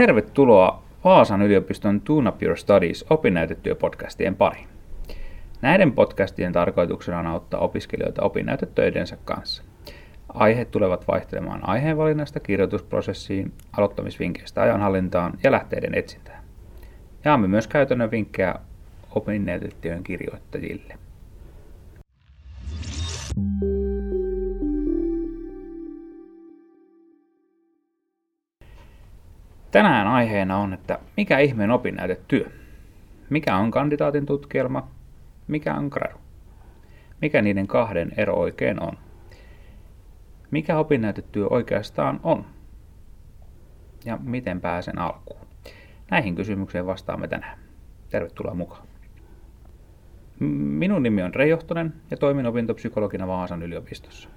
Tervetuloa Vaasan yliopiston Tune up your Studies opinnäytetyöpodcastien pariin. Näiden podcastien tarkoituksena on auttaa opiskelijoita opinnäytetöidensä kanssa. Aiheet tulevat vaihtelemaan aiheenvalinnasta kirjoitusprosessiin, aloittamisvinkkeistä ajanhallintaan ja lähteiden etsintään. Jaamme myös käytännön vinkkejä opinnäytetyön kirjoittajille. Tänään aiheena on, että mikä ihmeen opinnäytetyö? Mikä on kandidaatin tutkielma? Mikä on gradu? Mikä niiden kahden ero oikein on? Mikä opinnäytetyö oikeastaan on? Ja miten pääsen alkuun? Näihin kysymyksiin vastaamme tänään. Tervetuloa mukaan. Minun nimi on Rei Johtonen ja toimin opintopsykologina Vaasan yliopistossa.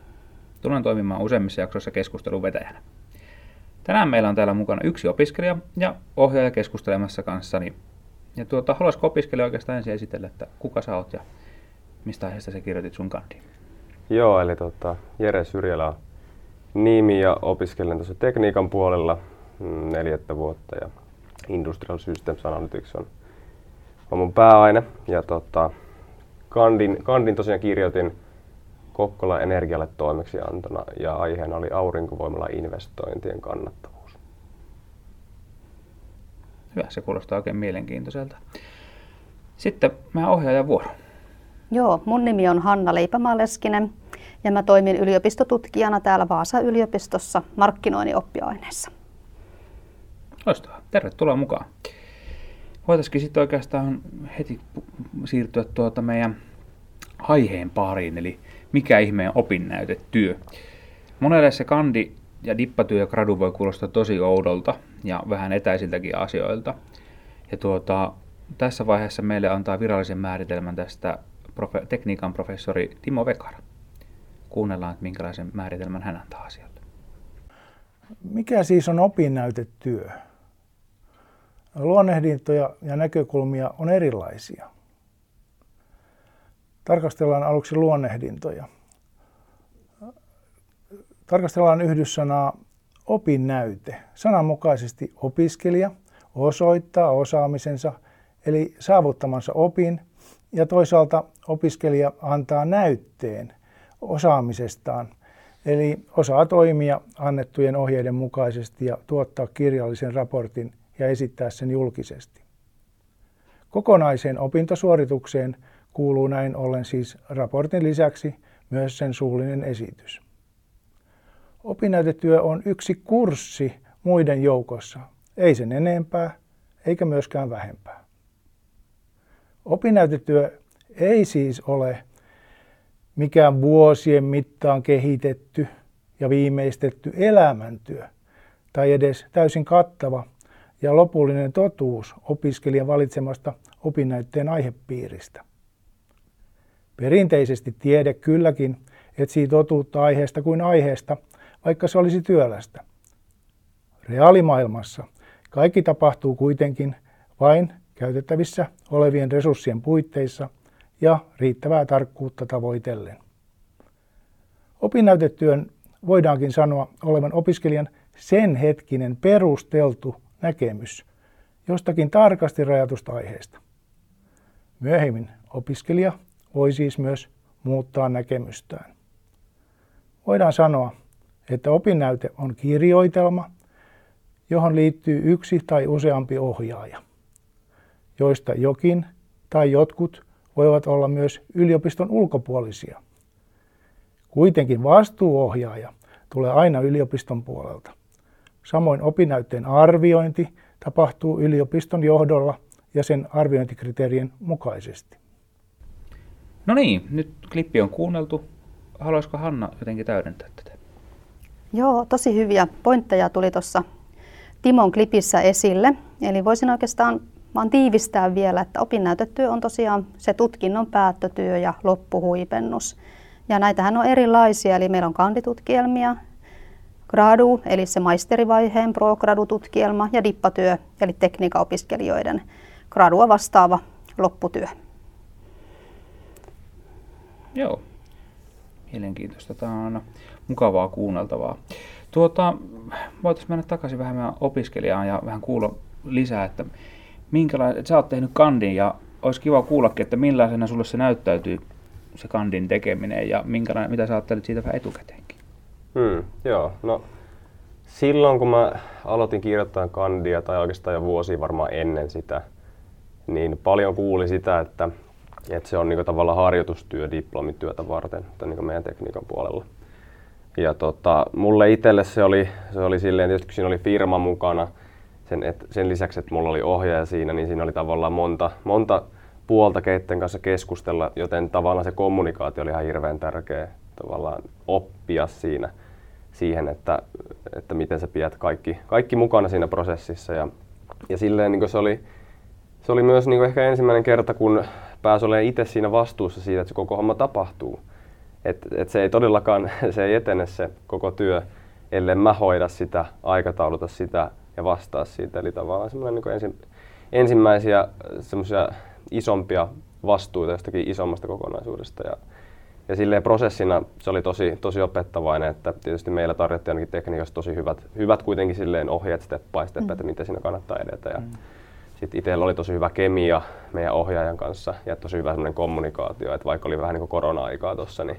Tulen toimimaan useimmissa jaksoissa keskustelun vetäjänä. Tänään meillä on täällä mukana yksi opiskelija ja ohjaaja keskustelemassa kanssani. Ja haluaisiko opiskelija oikeastaan ensin esitellä, että kuka sä oot ja mistä aiheesta sä kirjoitit sun kandin? Joo, eli Jere Syrjälä on nimi ja opiskelen tuossa tekniikan puolella 4. vuotta ja Industrial Systems Analytics on mun pääaine. Ja kandin tosiaan kirjoitin Kokkolan Energialle toimeksiantona ja aiheena oli aurinkovoimalla investointien kannattavuus. Hyvä, se kuulostaa oikein mielenkiintoiselta. Sitten mä ohjaajan vuoro. Joo, mun nimi on Hanna Leipämaleskinen ja mä toimin yliopistotutkijana täällä Vaasan yliopistossa markkinoinnin oppiaineessa. Loistavaa, tervetuloa mukaan. Voitaisiin sitten oikeastaan heti siirtyä meidän aiheen pariin, eli mikä ihmeen opinnäytetyö. Monelle se kandi ja dippatyö ja gradu voi kuulostaa tosi oudolta ja vähän etäisiltäkin asioilta. Ja tässä vaiheessa meille antaa virallisen määritelmän tästä tekniikan professori Timo Vekara. Kuunnellaan, että minkälaisen määritelmän hän antaa asialle. Mikä siis on opinnäytetyö? Luonnehdintoja ja näkökulmia on erilaisia. Tarkastellaan aluksi luonnehdintoja. Tarkastellaan yhdyssanaa opinnäyte. Sananmukaisesti opiskelija osoittaa osaamisensa, eli saavuttamansa opin, ja toisaalta opiskelija antaa näytteen osaamisestaan, eli osaa toimia annettujen ohjeiden mukaisesti ja tuottaa kirjallisen raportin ja esittää sen julkisesti. Kokonaiseen opintosuoritukseen kuuluu näin ollen siis raportin lisäksi myös sen suullinen esitys. Opinnäytetyö on yksi kurssi muiden joukossa, ei sen enempää eikä myöskään vähempää. Opinnäytetyö ei siis ole mikään vuosien mittaan kehitetty ja viimeistetty elämäntyö tai edes täysin kattava ja lopullinen totuus opiskelijan valitsemasta opinnäytteen aihepiiristä. Perinteisesti tiede kylläkin etsii totuutta aiheesta kuin aiheesta, vaikka se olisi työlästä. Reaalimaailmassa kaikki tapahtuu kuitenkin vain käytettävissä olevien resurssien puitteissa ja riittävää tarkkuutta tavoitellen. Opinnäytetyön voidaankin sanoa olevan opiskelijan sen hetkinen perusteltu näkemys jostakin tarkasti rajatusta aiheesta. Myöhemmin opiskelija voi siis myös muuttaa näkemystään. Voidaan sanoa, että opinnäyte on kirjoitelma, johon liittyy yksi tai useampi ohjaaja, joista jokin tai jotkut voivat olla myös yliopiston ulkopuolisia. Kuitenkin vastuuohjaaja tulee aina yliopiston puolelta. Samoin opinnäytteen arviointi tapahtuu yliopiston johdolla ja sen arviointikriteerien mukaisesti. No niin, nyt klippi on kuunneltu. Haluaisiko Hanna jotenkin täydentää tätä? Joo, tosi hyviä pointteja tuli tuossa Timon klipissä esille. Eli voisin oikeastaan vaan tiivistää vielä, että opinnäytetyö on tosiaan se tutkinnon päättötyö ja loppuhuipennus. Ja näitähän on erilaisia, eli meillä on kanditutkielmia, gradu, eli se maisterivaiheen pro-gradu-tutkielma ja dippatyö, eli tekniikaopiskelijoiden gradua vastaava lopputyö. Joo, mielenkiintoista. Tämä on aina mukavaa kuunneltavaa. Voitaisiin mennä takaisin vähän opiskelijaan ja vähän kuulla lisää, että sä oot tehnyt kandin ja olisi kiva kuullakin, että millaisena sulle se näyttäytyy, se kandin tekeminen ja mitä sä ajattelit siitä vähän etukäteenkin? Silloin kun mä aloitin kirjoittamaan kandia tai oikeastaan jo vuosia varmaan ennen sitä, niin paljon kuuli sitä, että se on niinku tavallaan harjoitustyö diplomityötä varten tai niinku meidän tekniikan puolella. Ja mulle itselle se oli silleen, tietysti siinä oli firma mukana, sen lisäksi, että mulla oli ohjaaja siinä, niin siinä oli tavallaan monta puolta keitten kanssa keskustella, joten tavallaan se kommunikaatio oli ihan hirveän tärkeä tavallaan oppia siihen, että miten sä pidät kaikki mukana siinä prosessissa. Ja silleen niin se oli myös niin ehkä ensimmäinen kerta, kun pääsi olemaan itse siinä vastuussa siitä, että se koko homma tapahtuu. Et se ei todellakaan etene se koko työ, ellei mä hoida sitä, aikatauluta sitä ja vastaa siitä. Eli tavallaan semmoinen niin ensimmäisiä semmoisia isompia vastuuta jostakin isommasta kokonaisuudesta. Ja silleen prosessina se oli tosi opettavainen, että tietysti meillä tarjottiin ainakin tekniikassa tosi hyvät kuitenkin silleen ohjeet step by step, että miten siinä kannattaa edetä. Ja sitten itsellä oli tosi hyvä kemia meidän ohjaajan kanssa ja tosi hyvä semmoinen kommunikaatio, että vaikka oli vähän niin kuin korona-aikaa tuossa, niin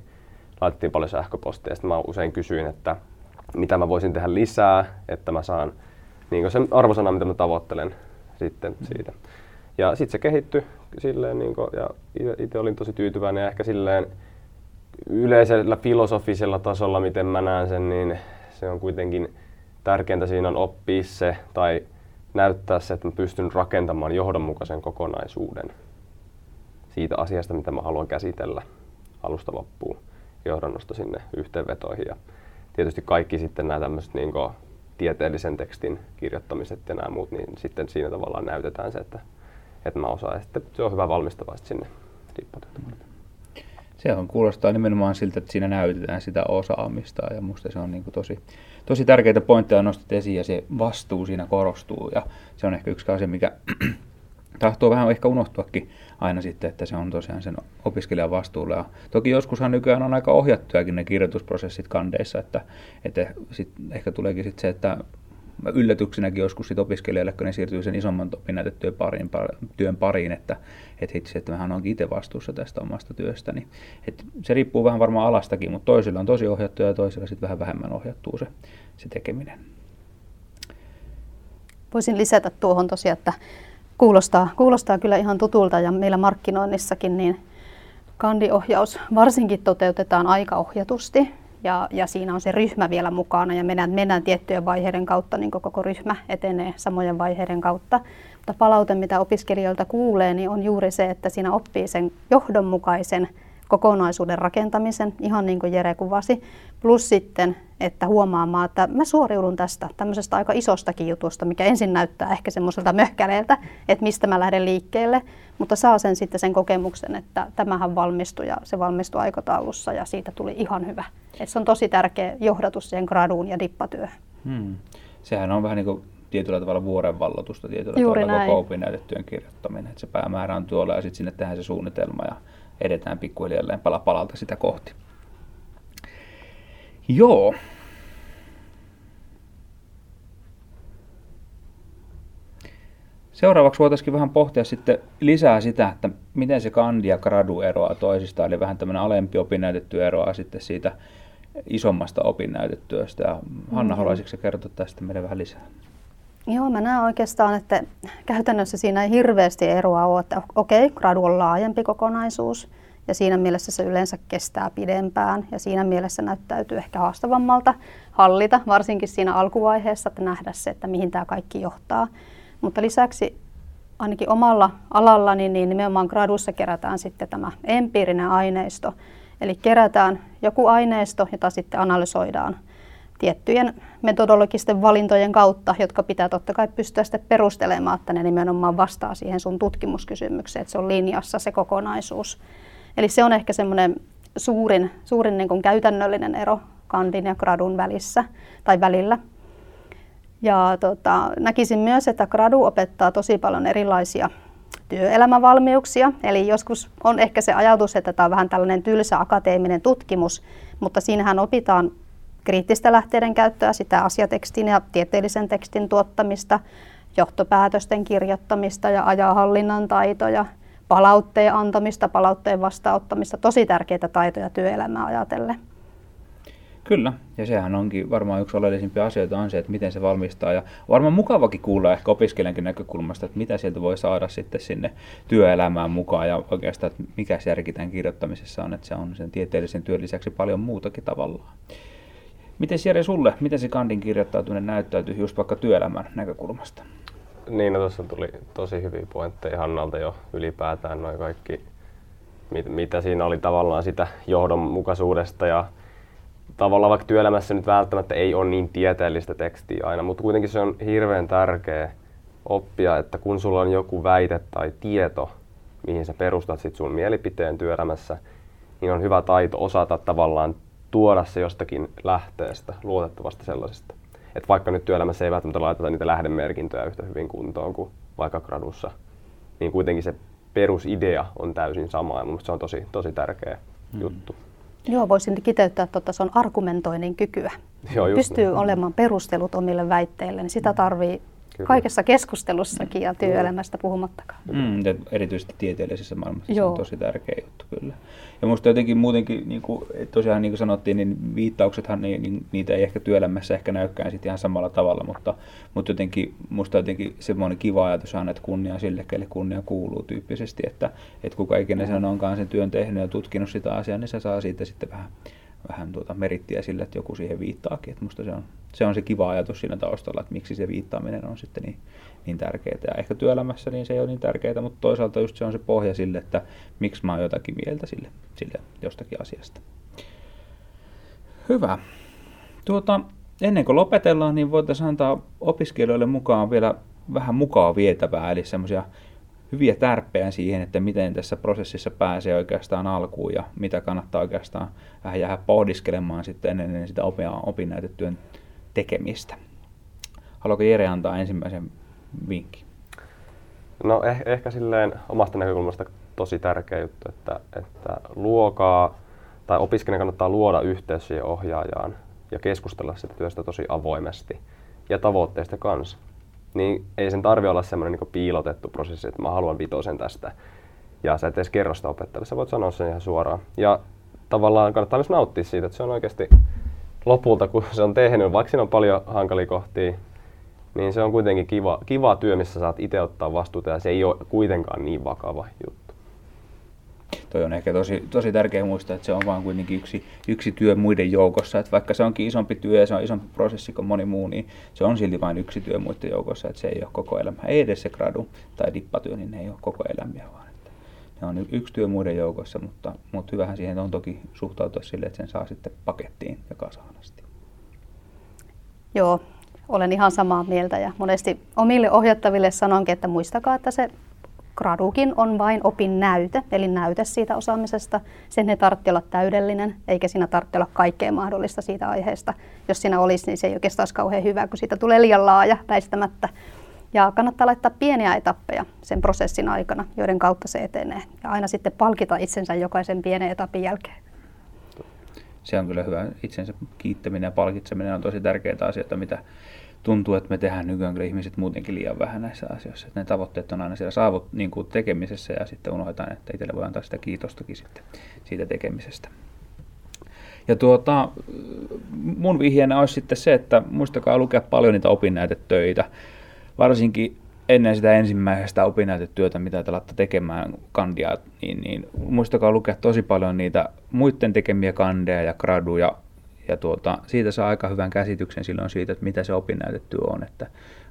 laitettiin paljon sähköpostia ja sitten mä usein kysyin, että mitä mä voisin tehdä lisää, että mä saan niin sen arvosanan, mitä mä tavoittelen sitten siitä. Ja sitten se kehittyi silleen niin kuin, ja itse olin tosi tyytyväinen ja ehkä silleen yleisellä filosofisella tasolla, miten mä näen sen, niin se on kuitenkin tärkeintä siinä on oppia se tai näyttää se, että mä pystyn rakentamaan johdonmukaisen kokonaisuuden siitä asiasta, mitä mä haluan käsitellä alusta loppuun, johdannosta sinne yhteenvetoihin. Ja tietysti kaikki sitten nämä tämmöiset niin kuin tieteellisen tekstin kirjoittamiset ja nämä muut, niin sitten siinä tavallaan näytetään se, että mä osaan. Ja sitten se on hyvä valmistavaa sinne dippatyötä. Se kuulostaa nimenomaan siltä, että siinä näytetään sitä osaamista ja musta se on niin kuin tosi tärkeitä pointteja nostit esiin ja se vastuu siinä korostuu ja se on ehkä yksi asia, mikä tahtoo vähän ehkä unohtuakin aina sitten, että se on tosiaan sen opiskelijan vastuulla. Ja toki joskushan nykyään on aika ohjattujakin ne kirjoitusprosessit kandeissa, että sit ehkä tuleekin sit se, että yllätyksenäkin joskus sit opiskelijalle, kun ne siirtyy sen isomman työn pariin, että mähän onkin itse vastuussa tästä omasta työstä. Niin, se riippuu vähän varmaan alastakin, mutta toisilla on tosi ohjattua ja toisilla sit vähän vähemmän ohjattua se tekeminen. Voisin lisätä tuohon tosiaan, että kuulostaa kyllä ihan tutulta ja meillä markkinoinnissakin niin kandiohjaus varsinkin toteutetaan aika ohjatusti. Ja siinä on se ryhmä vielä mukana ja mennään tiettyjen vaiheiden kautta, niin koko ryhmä etenee samojen vaiheiden kautta. Mutta palaute, mitä opiskelijoilta kuulee, niin on juuri se, että siinä oppii sen johdonmukaisen kokonaisuuden rakentamisen, ihan niin kuin Jere kuvasi. Plus sitten, että huomaamaan, että mä suoriudun tästä tämmöisestä aika isostakin jutusta, mikä ensin näyttää ehkä semmoiselta möhkäleeltä, että mistä mä lähden liikkeelle. Mutta saa sen sitten sen kokemuksen, että tämähän valmistui ja se valmistui aikataulussa ja siitä tuli ihan hyvä. Et se on tosi tärkeä johdatus siihen graduun ja dippatyöhön. Sehän on vähän niin kuin tietyllä tavalla vuorenvallotusta, tietyllä tavalla koko opinnäytetyön kirjoittaminen. Et se päämäärä on tuolla ja sitten sinne tehdään se suunnitelma ja edetään pikkuhiljalleen palalta sitä kohti. Joo. Seuraavaksi voitaisiin vähän pohtia sitten lisää sitä, että miten se kandi ja gradu eroaa toisistaan, eli vähän tämmöinen alempi opinnäytetyö eroaa sitten siitä isommasta opinnäytetyöstä. Ja Hanna, haluaisitko sä kertoa tästä meille vähän lisää? Joo, mä näen oikeastaan, että käytännössä siinä ei hirveästi eroa ole, että okei, gradu on laajempi kokonaisuus ja siinä mielessä se yleensä kestää pidempään ja siinä mielessä näyttäytyy ehkä haastavammalta hallita, varsinkin siinä alkuvaiheessa, että nähdä se, että mihin tämä kaikki johtaa. Mutta lisäksi ainakin omalla alallani niin nimenomaan gradussa kerätään sitten tämä empiirinen aineisto, eli kerätään joku aineisto, jota sitten analysoidaan tiettyjen metodologisten valintojen kautta, jotka pitää totta kai pystyä sitten perustelemaan, että ne nimenomaan vastaa siihen sun tutkimuskysymykseen, että se on linjassa se kokonaisuus. Eli se on ehkä semmoinen suurin niin kuin käytännöllinen ero kandin ja gradun välissä tai välillä. Ja näkisin myös, että gradu opettaa tosi paljon erilaisia työelämävalmiuksia, eli joskus on ehkä se ajatus, että tämä on vähän tällainen tylsä akateeminen tutkimus, mutta siinähän opitaan kriittistä lähteiden käyttöä, sitä asiatekstin ja tieteellisen tekstin tuottamista, johtopäätösten kirjoittamista ja ajanhallinnan taitoja, palautteen antamista, palautteen vastaanottamista, tosi tärkeitä taitoja työelämää ajatellen. Kyllä, ja sehän onkin varmaan yksi oleellisimpia asioita on se, että miten se valmistaa. Ja varmaan mukavakin kuulla ehkä opiskelijankin näkökulmasta, että mitä sieltä voi saada sitten sinne työelämään mukaan ja oikeastaan, että mikä se järki tämän kirjoittamisessa on, että se on sen tieteellisen työn lisäksi paljon muutakin tavallaan. Miten Jere sulle, miten se kandin kirjoittautuminen näyttäytyy just vaikka työelämän näkökulmasta? Niin, no tuossa tuli tosi hyviä pointteja Hannalta jo ylipäätään noin kaikki, mitä siinä oli tavallaan sitä johdonmukaisuudesta ja tavallaan vaikka työelämässä nyt välttämättä ei ole niin tieteellistä tekstiä aina, mutta kuitenkin se on hirveän tärkeä oppia, että kun sulla on joku väite tai tieto, mihin sä perustat sit sun mielipiteen työelämässä, niin on hyvä taito osata tavallaan tuoda se jostakin lähteestä, luotettavasta sellaisesta. Et vaikka nyt työelämässä ei välttämättä laiteta niitä lähdemerkintöjä yhtä hyvin kuntoon kuin vaikka gradussa, niin kuitenkin se perusidea on täysin sama ja mun mielestä se on tosi tärkeä juttu. Joo, voisin kiteyttää, että se on argumentoinnin kykyä. Joo, pystyy niin olemaan perustelut omille väitteille, niin sitä tarvii kaikessa keskustelussakin ja työelämästä puhumattakaan. Erityisesti tieteellisessä maailmassa se on tosi tärkeä juttu kyllä. Ja musta jotenkin muutenkin, niin kuin, tosiaan niin kuin sanottiin, niin viittauksethan niitä ei ehkä työelämässä ehkä näykään sit ihan samalla tavalla, mutta jotenkin musta jotenkin semmoinen kiva ajatus on, että kunnia sille, kelle kunnia kuuluu tyyppisesti, että kuka ikinä sen onkaan sen työn tehnyt ja tutkinut sitä asiaa, niin se saa siitä sitten vähän merittiä sillä, että joku siihen viittaakin. Et musta se on se kiva ajatus siinä taustalla, että miksi se viittaaminen on sitten niin tärkeää. Ja ehkä työelämässä niin se ei ole niin tärkeää, mutta toisaalta just se on se pohja sille, että miksi mä oon jotakin mieltä sille jostakin asiasta. Hyvä. Ennen kuin lopetellaan, niin voitaisiin antaa opiskelijoille mukaan vielä vähän mukaan vietävää, eli semmoisia hyviä tärppejä siihen, että miten tässä prosessissa pääsee oikeastaan alkuun ja mitä kannattaa oikeastaan vähän jäädä pohdiskelemaan sitten ennen sitä opinnäytetyön tekemistä. Haluatko Jere antaa ensimmäisen vinkin? No ehkä silleen omasta näkökulmasta tosi tärkeä juttu, että luokaa tai opiskelijan kannattaa luoda yhteys siihen ohjaajaan ja keskustella sitä työstä tosi avoimesti ja tavoitteista kanssa. Niin ei sen tarvitse olla semmoinen niin piilotettu prosessi, että mä haluan vitosen tästä. Ja sä et edes kerro sitä opettajalle, sä voit sanoa sen ihan suoraan. Ja tavallaan kannattaa myös nauttia siitä, että se on oikeasti lopulta, kun se on tehnyt, vaikka siinä on paljon hankalia kohtia, niin se on kuitenkin kiva työ, missä saat itse ottaa vastuuta ja se ei ole kuitenkaan niin vakava juttu. Toi on ehkä tosi tärkeä muistaa, että se on vaan kuitenkin yksi työ muiden joukossa. Että vaikka se onkin isompi työ ja se on isompi prosessi kuin moni muu, niin se on silti vain yksi työ muiden joukossa. Että se ei ole koko elämä. Ei edes se gradu tai dippatyö, niin ne ei ole koko elämiä vaan. Että ne on yksi työ muiden joukossa, mutta hyvähän siihen on toki suhtautua sille, että sen saa sitten pakettiin ja kasaan asti. Joo, olen ihan samaa mieltä ja monesti omille ohjattaville sanonkin, että muistakaa, että se gradukin on vain opinnäyte, eli näyte siitä osaamisesta. Sen ei tarvitse olla täydellinen, eikä siinä tarvitse olla kaikkea mahdollista siitä aiheesta. Jos siinä olisi, niin se ei oikeastaan olisi kauhean hyvä, kun siitä tulee liian laaja väistämättä. Ja kannattaa laittaa pieniä etappeja sen prosessin aikana, joiden kautta se etenee. Ja aina sitten palkita itsensä jokaisen pienen etapin jälkeen. Se on kyllä hyvä. Itsensä kiittäminen ja palkitseminen on tosi tärkeitä asioita, mitä tuntuu, että me tehdään nykyään kyllä ihmiset muutenkin liian vähän näissä asioissa. Että ne tavoitteet on aina siellä niin kuin tekemisessä ja sitten unohdetaan, että itselle voi antaa sitä kiitostakin sitten siitä tekemisestä. Ja mun vihjeenä olisi sitten se, että muistakaa lukea paljon niitä opinnäytetöitä, varsinkin ennen sitä ensimmäisestä opinnäytetyötä, mitä te alatte tekemään kandia, niin muistakaa lukea tosi paljon niitä muiden tekemiä kandeja ja graduja. Ja siitä saa aika hyvän käsityksen silloin siitä, että mitä se opinnäytetyö on. Että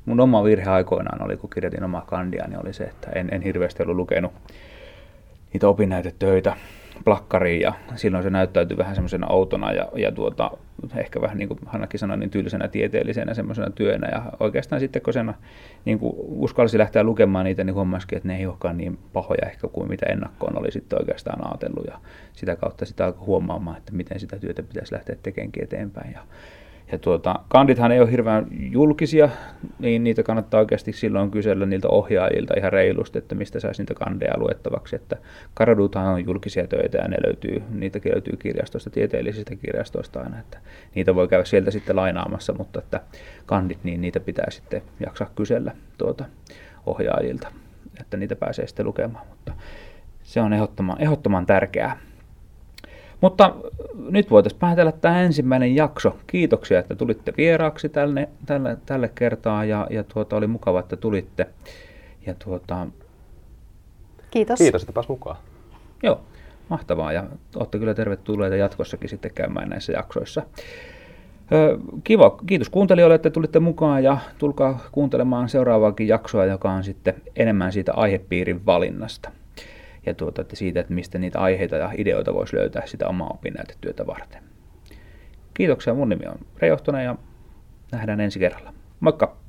mun oma virhe aikoinaan oli, kun kirjoitin omaa kandiaa, niin oli se, että en hirveästi ollut lukenut niitä opinnäytetöitä plakkariin. Ja silloin se näyttäytyi vähän semmoisena outona ja ehkä vähän niin kuin Hannakin sanoi, niin tylsänä tieteellisenä semmoisena työnä. Ja oikeastaan sitten, kun sen niin kuin uskalsi lähteä lukemaan niitä, niin huomasikin, että ne ei olekaan niin pahoja ehkä kuin mitä ennakkoon oli sitten oikeastaan ajatellut. Ja sitä kautta sitä alkoi huomaamaan, että miten sitä työtä pitäisi lähteä tekemään eteenpäin. Ja Ja kandithan ei ole hirveän julkisia, niin niitä kannattaa oikeasti silloin kysellä niiltä ohjaajilta ihan reilusti, että mistä saisi niitä kandeja luettavaksi. Että karaduthan on julkisia töitä ja niitäkin löytyy kirjastoista, tieteellisistä kirjastoista aina. Että niitä voi käydä sieltä sitten lainaamassa, mutta että kandit, niin niitä pitää sitten jaksaa kysellä ohjaajilta, että niitä pääsee sitten lukemaan. Mutta se on ehdottoman tärkeää. Mutta nyt voitaisiin päätellä tämä ensimmäinen jakso. Kiitoksia, että tulitte vieraaksi tälle kertaa ja oli mukava, että tulitte. Ja Kiitos. Kiitos, että pääsit mukaan. Joo, mahtavaa ja olette kyllä tervetulleita jatkossakin sitten käymään näissä jaksoissa. Kiva, kiitos kuuntelijoille, että tulitte mukaan ja tulkaa kuuntelemaan seuraavaakin jaksoa, joka on sitten enemmän siitä aihepiirin valinnasta. Ja että siitä, että mistä niitä aiheita ja ideoita voisi löytää sitä omaa opinnäytetyötä varten. Kiitoksia, mun nimi on Rei Johtonen ja nähdään ensi kerralla. Moikka!